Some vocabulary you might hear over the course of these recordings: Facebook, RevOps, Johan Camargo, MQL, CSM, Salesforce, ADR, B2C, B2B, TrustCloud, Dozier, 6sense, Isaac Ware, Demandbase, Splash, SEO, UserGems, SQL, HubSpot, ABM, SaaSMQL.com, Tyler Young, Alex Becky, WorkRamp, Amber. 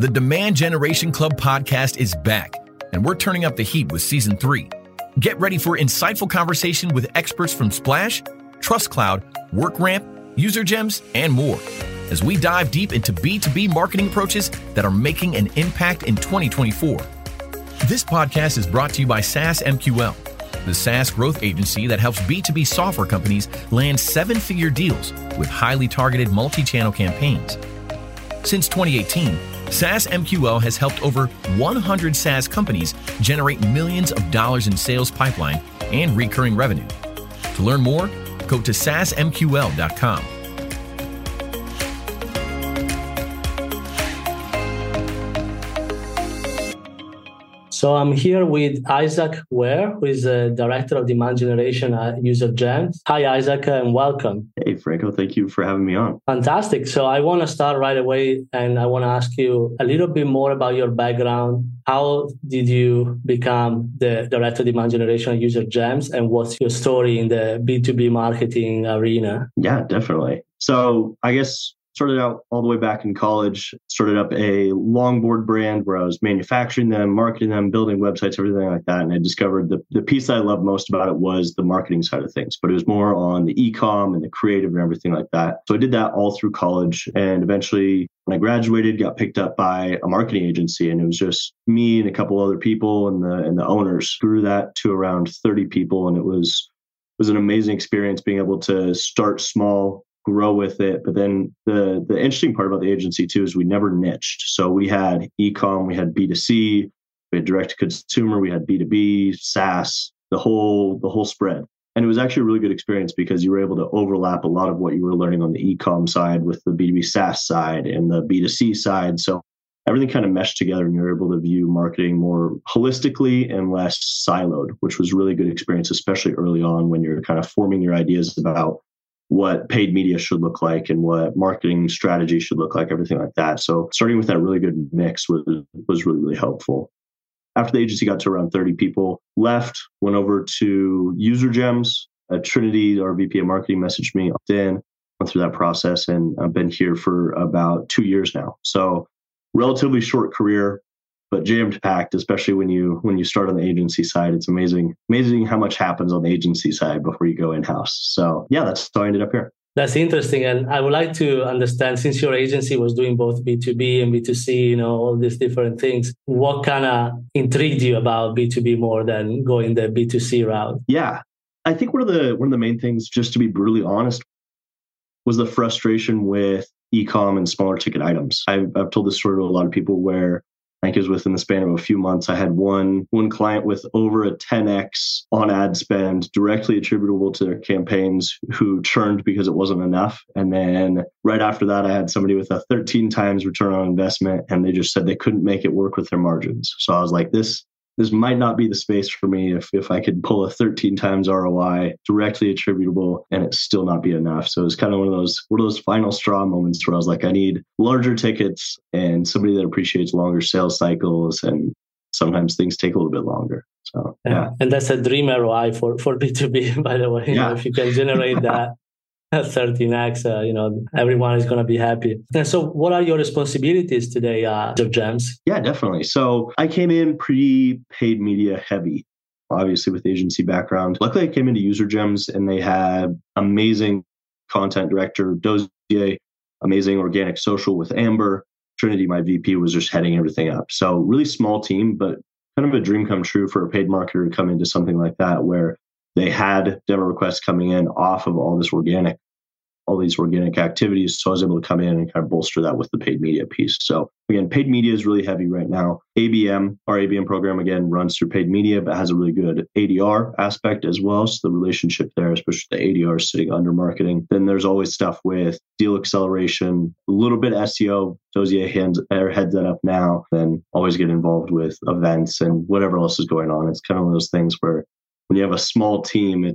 The Demand Generation Club podcast is back, and we're turning up the heat with Season 3. Get ready for insightful conversation with experts from Splash, TrustCloud, WorkRamp, UserGems, and more, as we dive deep into B2B marketing approaches that are making an impact in 2024. This podcast is brought to you by SaaSMQL, the SaaS growth agency that helps B2B software companies land seven-figure deals with highly targeted multi-channel campaigns. Since 2018, SaaSMQL has helped over 100 SaaS companies generate millions of dollars in sales pipeline and recurring revenue. To learn more, go to SaaSMQL.com. So I'm here with Isaac Ware, who is the Director of Demand Generation at UserGems. Hi, Isaac, and welcome. Hey, Franco. Thank you for having me on. Fantastic. So I want to start right away, and I want to ask you a little bit more about your background. How did you become the Director of Demand Generation at UserGems, and what's your story in the B2B marketing arena? Yeah, definitely. So I guess started out all the way back in college, started up a longboard brand where I was manufacturing them, marketing them, building websites, everything like that. And I discovered the piece that I loved most about it was the marketing side of things, but it was more on the e-com and the creative and everything like that. So I did that all through college. And eventually, when I graduated, got picked up by a marketing agency, and it was just me and a couple other people and the owners. Grew that to around 30 people. And it was an amazing experience being able to start small, grow with it. But then the interesting part about the agency too is we never niched. So we had e-com, we had B2C, we had direct to consumer, we had B2B, SaaS, the whole spread. And it was actually a really good experience because you were able to overlap a lot of what you were learning on the e-com side with the B2B SaaS side and the B2C side. So everything kind of meshed together, and you're able to view marketing more holistically and less siloed, which was a really good experience, especially early on when you're kind of forming your ideas about what paid media should look like and what marketing strategy should look like, everything like that. So starting with that really good mix was really, really helpful. After the agency got to around 30 people, left, went over to UserGems at Trinity. Our VP of marketing messaged me, then went through that process, and I've been here for about 2 years now. So relatively short career, but jammed packed, especially when you start on the agency side. It's amazing how much happens on the agency side before you go in-house. So yeah, that's how I ended up here. That's interesting. And I would like to understand, since your agency was doing both B2B and B2C, all these different things, what kind of intrigued you about B2B more than going the B2C route? Yeah, I think one of the main things, just to be brutally honest, was the frustration with e-com and smaller ticket items. I've told this story to a lot of people where I think it was within the span of a few months, I had one client with over a 10x on ad spend directly attributable to their campaigns who churned because it wasn't enough. And then right after that, I had somebody with a 13 times return on investment, and they just said they couldn't make it work with their margins. So I was like, this might not be the space for me if I could pull a 13 times ROI directly attributable and it still not be enough. So it was kind of one of those final straw moments where I was like, I need larger tickets and somebody that appreciates longer sales cycles, and sometimes things take a little bit longer. So yeah. And that's a dream ROI for B2B, by the way. Yeah. If you can generate that 13x, everyone is going to be happy. And so what are your responsibilities today at UserGems? Yeah, definitely. So I came in pretty paid media heavy, obviously with agency background. Luckily, I came into UserGems and they had amazing content director, Dozier, amazing organic social with Amber. Trinity, my VP, was just heading everything up. So really small team, but kind of a dream come true for a paid marketer to come into something like that where they had demo requests coming in off of all these organic activities. So I was able to come in and kind of bolster that with the paid media piece. So again, paid media is really heavy right now. ABM, our ABM program, again, runs through paid media, but has a really good ADR aspect as well. So the relationship there, especially the ADR sitting under marketing. Then there's always stuff with deal acceleration, a little bit SEO. Dozier heads that up now. Then always get involved with events and whatever else is going on. It's kind of one of those things where when you have a small team,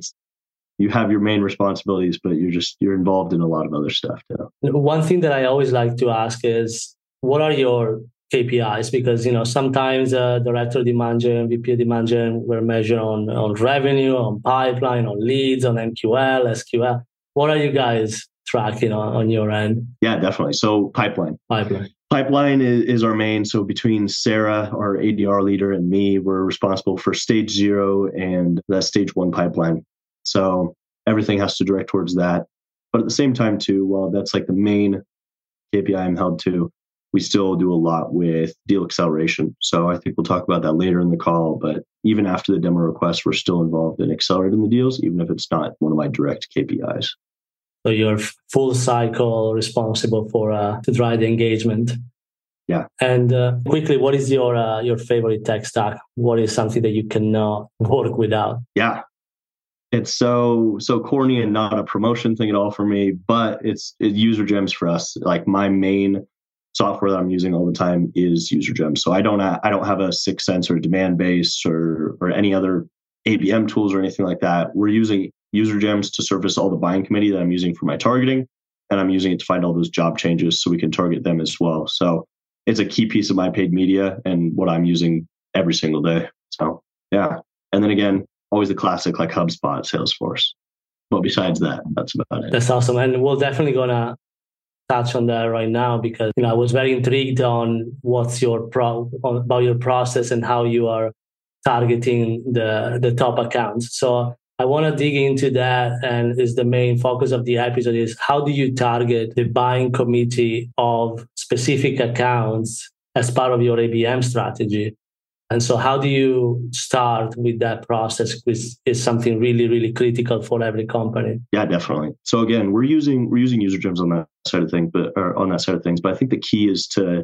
you have your main responsibilities, but you're involved in a lot of other stuff too. One thing that I always like to ask is, what are your KPIs? Because sometimes director of demand gen, VP of demand gen, we're measured on revenue, on pipeline, on leads, on MQL, SQL. What are you guys tracking on your end? Yeah, definitely. So pipeline. Pipeline is our main. So between Sarah, our ADR leader, and me, we're responsible for stage 0 and that stage 1 pipeline. So everything has to direct towards that. But at the same time too, while that's like the main KPI I'm held to, we still do a lot with deal acceleration. So I think we'll talk about that later in the call. But even after the demo request, we're still involved in accelerating the deals, even if it's not one of my direct KPIs. So you're full cycle responsible for to drive the engagement. Yeah. And quickly, what is your favorite tech stack? What is something that you cannot work without? Yeah. It's so corny and not a promotion thing at all for me, but it's UserGems for us. Like my main software that I'm using all the time is UserGems. So I don't have a 6sense or a Demandbase or any other ABM tools or anything like that. We're using UserGems to surface all the buying committee that I'm using for my targeting, and I'm using it to find all those job changes so we can target them as well. So it's a key piece of my paid media and what I'm using every single day. So yeah. And then again, always the classic like HubSpot, Salesforce. But besides that, that's about it. That's awesome. And we're definitely going to touch on that right now because I was very intrigued on what's your about your process and how you are targeting the top accounts. So I want to dig into that, and is the main focus of the episode is how do you target the buying committee of specific accounts as part of your ABM strategy? And so how do you start with that process, which is something really, really critical for every company? Yeah, definitely. So again, we're using UserGems on that side of things, but I think the key is to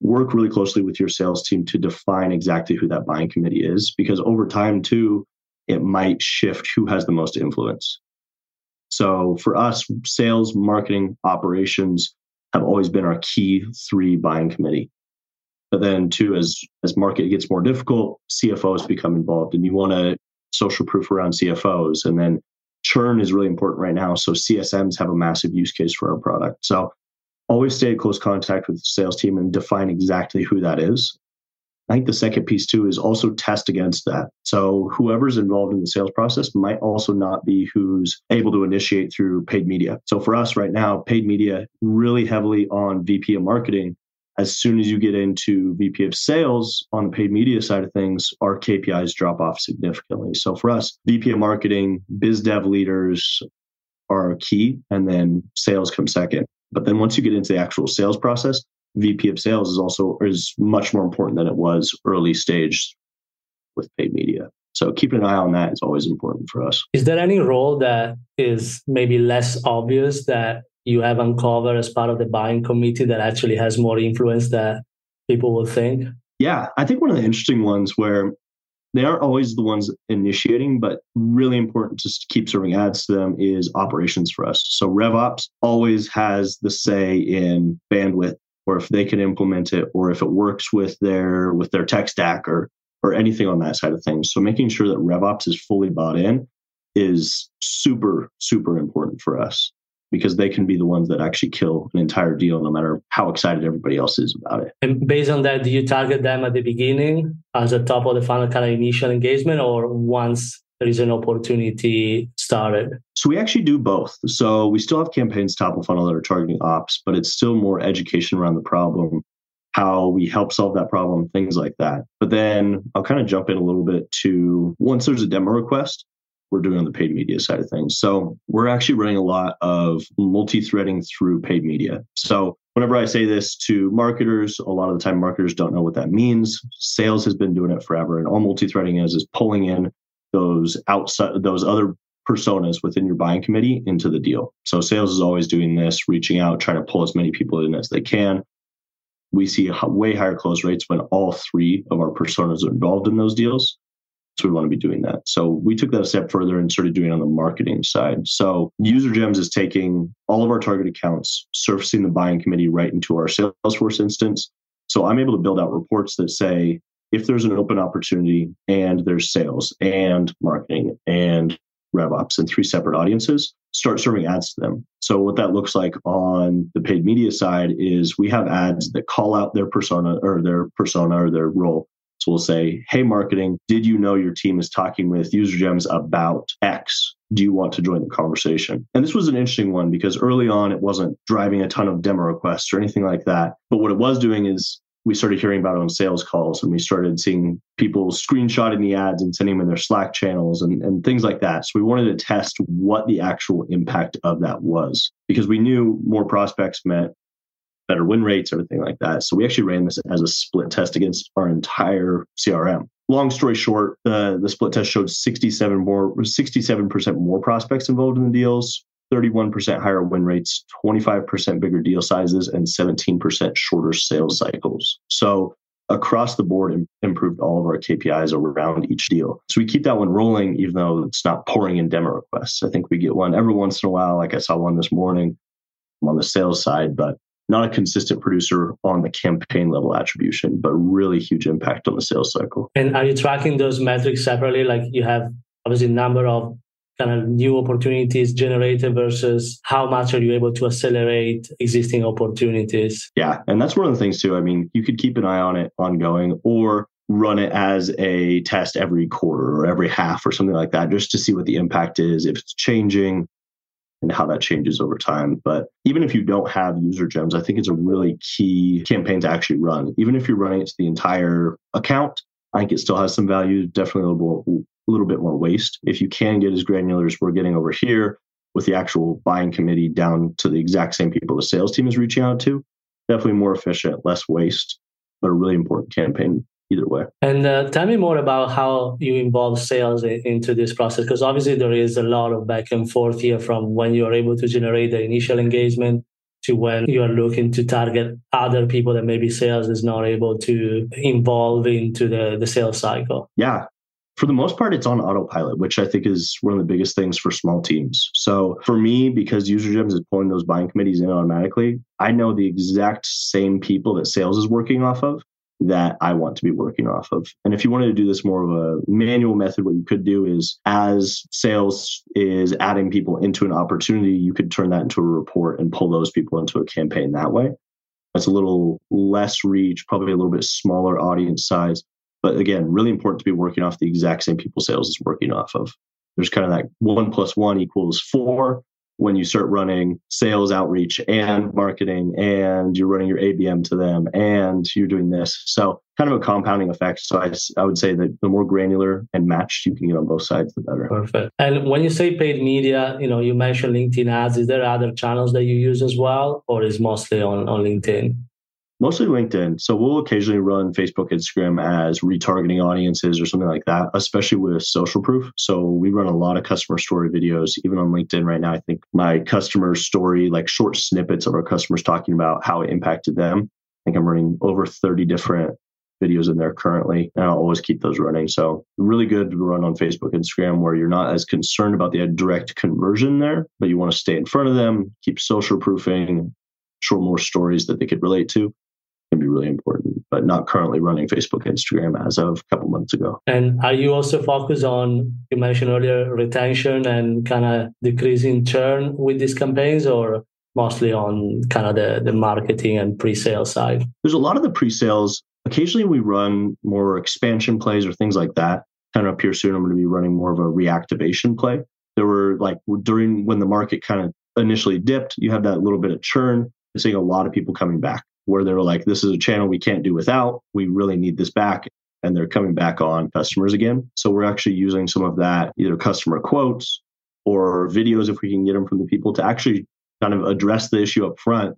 work really closely with your sales team to define exactly who that buying committee is, because over time too, it might shift who has the most influence. So for us, sales, marketing, operations have always been our key 3 buying committee. But then too, as market gets more difficult, CFOs become involved, and you want to social proof around CFOs. And then churn is really important right now. So CSMs have a massive use case for our product. So always stay in close contact with the sales team and define exactly who that is. I think the second piece too is also test against that. So whoever's involved in the sales process might also not be who's able to initiate through paid media. So for us right now, paid media really heavily on VP of marketing. As soon as you get into VP of sales on the paid media side of things, our KPIs drop off significantly. So for us, VP of marketing, biz dev leaders are key, and then sales come second. But then once you get into the actual sales process, VP of sales is much more important than it was early stage with paid media. So keeping an eye on that is always important for us. Is there any role that is maybe less obvious that you have uncovered as part of the buying committee that actually has more influence that people will think? Yeah, I think one of the interesting ones where they aren't always the ones initiating, but really important to keep serving ads to them is operations for us. So RevOps always has the say in bandwidth, or if they can implement it, or if it works with their tech stack or anything on that side of things. So making sure that RevOps is fully bought in is super, super important for us, because they can be the ones that actually kill an entire deal no matter how excited everybody else is about it. And based on that, do you target them at the beginning as a top of the funnel kind of initial engagement, or once there is an opportunity started? So we actually do both. So we still have campaigns top of funnel that are targeting ops, but it's still more education around the problem, how we help solve that problem, things like that. But then I'll kind of jump in a little bit to once there's a demo request, we're doing on the paid media side of things. So we're actually running a lot of multi-threading through paid media. So whenever I say this to marketers, a lot of the time marketers don't know what that means. Sales has been doing it forever. And all multi-threading is pulling in those outside, those other personas within your buying committee into the deal. So sales is always doing this, reaching out, trying to pull as many people in as they can. We see way higher close rates when all 3 of our personas are involved in those deals. So we want to be doing that. So we took that a step further and started doing it on the marketing side. So UserGems is taking all of our target accounts, surfacing the buying committee right into our Salesforce instance. So I'm able to build out reports that say, if there's an open opportunity and there's sales and marketing and RevOps and 3 separate audiences, start serving ads to them. So what that looks like on the paid media side is we have ads that call out their persona or their role So we'll say, hey, marketing, did you know your team is talking with UserGems about X? Do you want to join the conversation? And this was an interesting one because early on, it wasn't driving a ton of demo requests or anything like that. But what it was doing is we started hearing about it on sales calls and we started seeing people screenshotting the ads and sending them in their Slack channels and things like that. So we wanted to test what the actual impact of that was because we knew more prospects meant better win rates, everything like that. So we actually ran this as a split test against our entire CRM. Long story short, the split test showed 67% more prospects involved in the deals, 31% higher win rates, 25% bigger deal sizes, and 17% shorter sales cycles. So across the board, improved all of our KPIs around each deal. So we keep that one rolling, even though it's not pouring in demo requests. I think we get one every once in a while. Like I saw one this morning. I'm on the sales side, but not a consistent producer on the campaign level attribution, but really huge impact on the sales cycle. And are you tracking those metrics separately? Like you have obviously a number of kind of new opportunities generated versus how much are you able to accelerate existing opportunities? Yeah. And that's one of the things too. I mean, you could keep an eye on it ongoing or run it as a test every quarter or every half or something like that, just to see what the impact is, if it's changing, and how that changes over time. But even if you don't have UserGems, I think it's a really key campaign to actually run. Even if you're running it to the entire account, I think it still has some value, definitely a little bit more waste. If you can get as granular as we're getting over here with the actual buying committee down to the exact same people the sales team is reaching out to, definitely more efficient, less waste, but a really important campaign either way. And tell me more about how you involve sales into this process, because obviously there is a lot of back and forth here from when you are able to generate the initial engagement to when you are looking to target other people that maybe sales is not able to involve into the sales cycle. Yeah. For the most part, it's on autopilot, which I think is one of the biggest things for small teams. So for me, because UserGems is pulling those buying committees in automatically, I know the exact same people that sales is working off of that I want to be working off of. And if you wanted to do this more of a manual method, what you could do is as sales is adding people into an opportunity, you could turn that into a report and pull those people into a campaign that way. That's a little less reach, probably a little bit smaller audience size. But again, really important to be working off the exact same people sales is working off of. There's kind of that 1 + 1 = 4. When you start running sales outreach and marketing and you're running your ABM to them and you're doing this. So kind of a compounding effect. So I would say that the more granular and matched you can get on both sides, the better. Perfect. And when you say paid media, you know, you mentioned LinkedIn ads. Is there other channels that you use as well, or is mostly on LinkedIn? Mostly LinkedIn. So we'll occasionally run Facebook, Instagram as retargeting audiences or something like that, especially with social proof. So we run a lot of customer story videos, even on LinkedIn right now. I think my customer story, like short snippets of our customers talking about how it impacted them. I think I'm running over 30 different videos in there currently, and I'll always keep those running. So really good to run on Facebook, Instagram, where you're not as concerned about the direct conversion there, but you want to stay in front of them, keep social proofing, show more stories that they could relate to. Can be really important, but not currently running Facebook, Instagram as of a couple months ago. And are you also focused on, you mentioned earlier, retention and kind of decreasing churn with these campaigns, or mostly on kind of the marketing and pre-sales side? There's a lot of the pre-sales. Occasionally we run more expansion plays or things like that. Kind of up here soon, I'm going to be running more of a reactivation play. There were like during when the market kind of initially dipped, you have that little bit of churn. You're seeing a lot of people coming back, where they were like, this is a channel we can't do without. We really need this back. And they're coming back on customers again. So we're actually using some of that, either customer quotes or videos, if we can get them from the people, to actually kind of address the issue up front,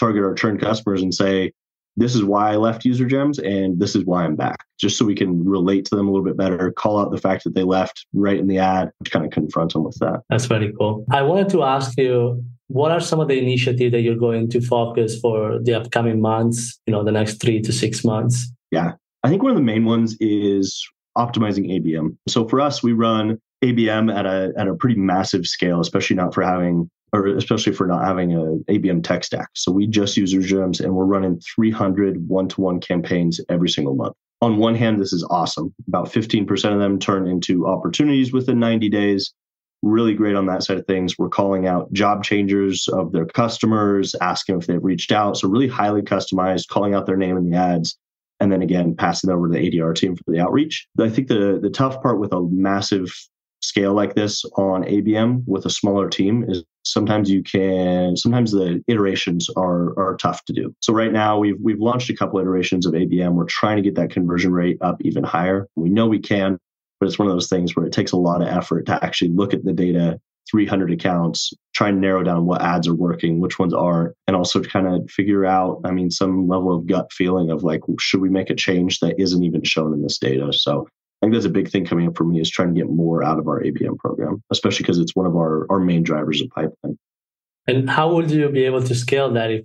target our churn customers and say, this is why I left UserGems and this is why I'm back, just so we can relate to them a little bit better, call out the fact that they left right in the ad, to kind of confront them with that. That's very cool. I wanted to ask you, what are some of the initiatives that you're going to focus for the upcoming months, you know, the next 3 to 6 months? Yeah, I think one of the main ones is optimizing ABM. So for us, we run ABM at a pretty massive scale, especially for not having an ABM tech stack. So we just use UserGems and we're running 300 one-to-one campaigns every single month. On one hand, this is awesome. About 15% of them turn into opportunities within 90 days. Really great on that side of things. We're calling out job changers of their customers, asking if they've reached out. So really highly customized, calling out their name in the ads. and then again, pass it over to the ADR team for the outreach. I think the tough part with a massive scale like this on ABM with a smaller team is sometimes the iterations are tough to do. So right now we've launched a couple iterations of ABM. We're trying to get that conversion rate up even higher. We know we can, but it's one of those things where it takes a lot of effort to actually look at the data, 300 accounts, try and narrow down what ads are working, which ones aren't, and also to kind of figure out, some level of gut feeling of like, should we make a change that isn't even shown in this data? So I think that's a big thing coming up for me, is trying to get more out of our ABM program, especially because it's one of our main drivers of pipeline. And how would you be able to scale that if,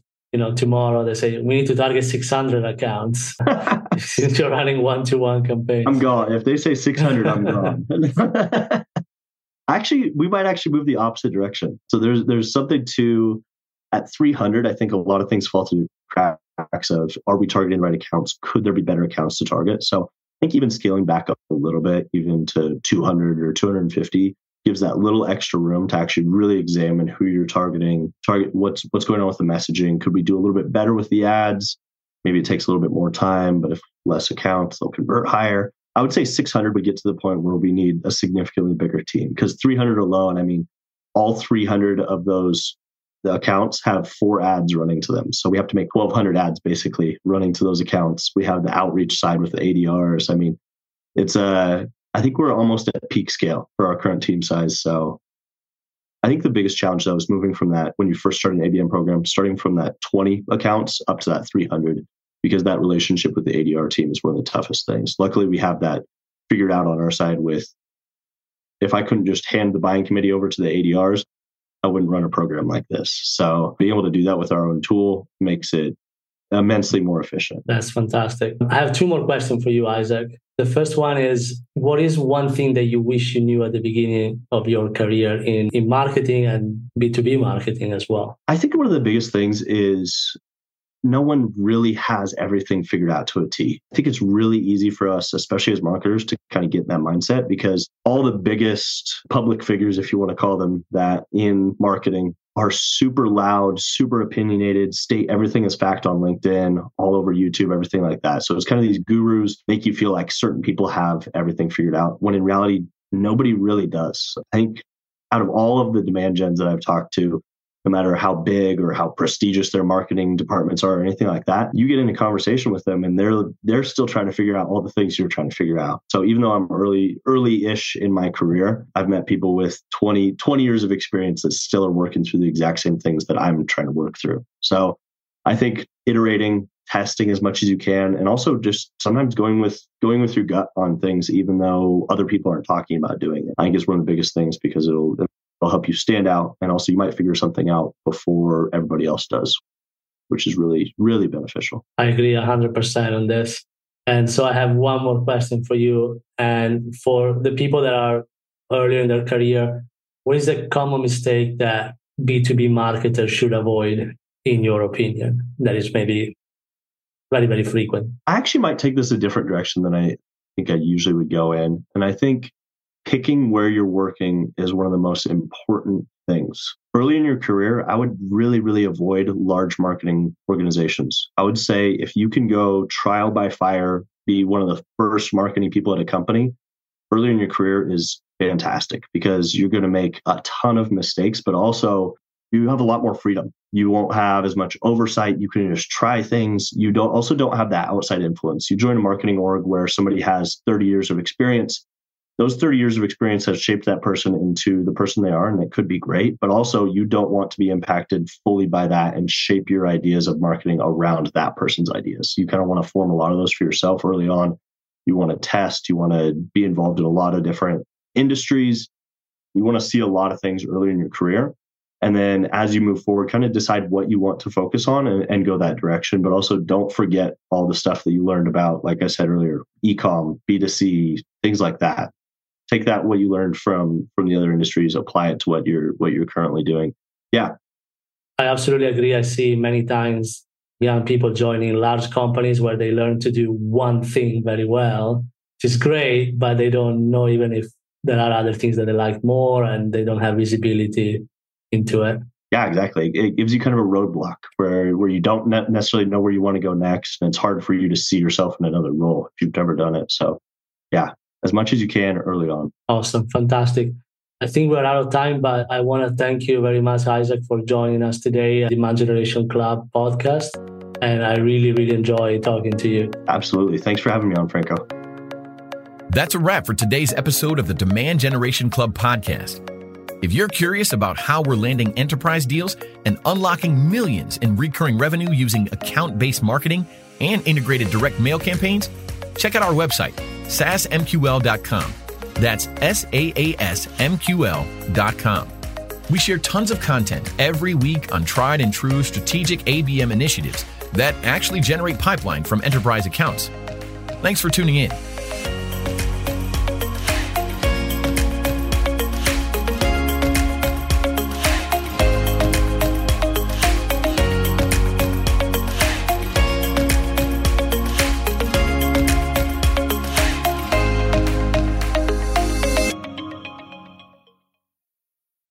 tomorrow they say, we need to target 600 accounts since you're running one-to-one campaigns? I'm gone. If they say 600, I'm gone. Actually, we might actually move the opposite direction. So there's something to, at 300, I think a lot of things fall through cracks of, are we targeting the right accounts? Could there be better accounts to target? So I think even scaling back up a little bit, even to 200 or 250, gives that little extra room to actually really examine who you're targeting, target what's going on with the messaging. Could we do a little bit better with the ads? Maybe it takes a little bit more time, but if less accounts, they'll convert higher. I would say 600 would get to the point where we need a significantly bigger team, because 300 alone, all 300 of those the accounts have 4 ads running to them. So we have to make 1,200 ads basically running to those accounts. We have the outreach side with the ADRs. I think we're almost at peak scale for our current team size. So I think the biggest challenge though is moving from that, when you first start an ABM program, starting from that 20 accounts up to that 300, because that relationship with the ADR team is one of the toughest things. Luckily, we have that figured out on our side with, if I couldn't just hand the buying committee over to the ADRs, I wouldn't run a program like this. So being able to do that with our own tool makes it immensely more efficient. That's fantastic. I have 2 more questions for you, Isaac. The first one is, what is one thing that you wish you knew at the beginning of your career in marketing and B2B marketing as well? I think one of the biggest things is no one really has everything figured out to a T. I think it's really easy for us, especially as marketers, to kind of get in that mindset, because all the biggest public figures, if you want to call them that, in marketing are super loud, super opinionated, state everything as fact on LinkedIn, all over YouTube, everything like that. So it's kind of these gurus make you feel like certain people have everything figured out, when in reality, nobody really does. I think out of all of the demand gens that I've talked to, no matter how big or how prestigious their marketing departments are or anything like that, you get in a conversation with them and they're still trying to figure out all the things you're trying to figure out. So even though I'm early-ish in my career, I've met people with 20 years of experience that still are working through the exact same things that I'm trying to work through. So I think iterating, testing as much as you can, and also just sometimes going with your gut on things, even though other people aren't talking about doing it, I think is one of the biggest things, because it'll help you stand out. And also you might figure something out before everybody else does, which is really, really beneficial. I agree 100% on this. And so I have one more question for you. And for the people that are earlier in their career, what is the common mistake that B2B marketers should avoid, in your opinion, that is maybe very, very frequent? I actually might take this a different direction than I think I usually would go in. And I think picking where you're working is one of the most important things. Early in your career, I would really, really avoid large marketing organizations. I would say if you can go trial by fire, be one of the first marketing people at a company, early in your career is fantastic, because you're going to make a ton of mistakes, but also you have a lot more freedom. You won't have as much oversight. You can just try things. You don't have that outside influence. You join a marketing org where somebody has 30 years of experience. Those 30 years of experience has shaped that person into the person they are, and it could be great, but also you don't want to be impacted fully by that and shape your ideas of marketing around that person's ideas. You kind of want to form a lot of those for yourself early on. You want to test, you want to be involved in a lot of different industries. You want to see a lot of things early in your career. And then as you move forward, kind of decide what you want to focus on and go that direction, but also don't forget all the stuff that you learned about, like I said earlier, e-com, B2C, things like that. Take that, what you learned from the other industries, apply it to what you're currently doing. Yeah. I absolutely agree. I see many times young people joining large companies where they learn to do one thing very well, which is great, but they don't know even if there are other things that they like more, and they don't have visibility into it. Yeah, exactly. It gives you kind of a roadblock where you don't necessarily know where you want to go next. And it's hard for you to see yourself in another role if you've never done it. So yeah, as much as you can early on. Awesome. Fantastic. I think we're out of time, but I want to thank you very much, Isaac, for joining us today at the Demand Generation Club podcast. And I really, really enjoy talking to you. Absolutely. Thanks for having me on, Franco. That's a wrap for today's episode of the Demand Generation Club podcast. If you're curious about how we're landing enterprise deals and unlocking millions in recurring revenue using account-based marketing and integrated direct mail campaigns, check out our website, SaaSMQL.com. That's SaaSMQL.com. We share tons of content every week on tried and true strategic ABM initiatives that actually generate pipeline from enterprise accounts. Thanks for tuning in.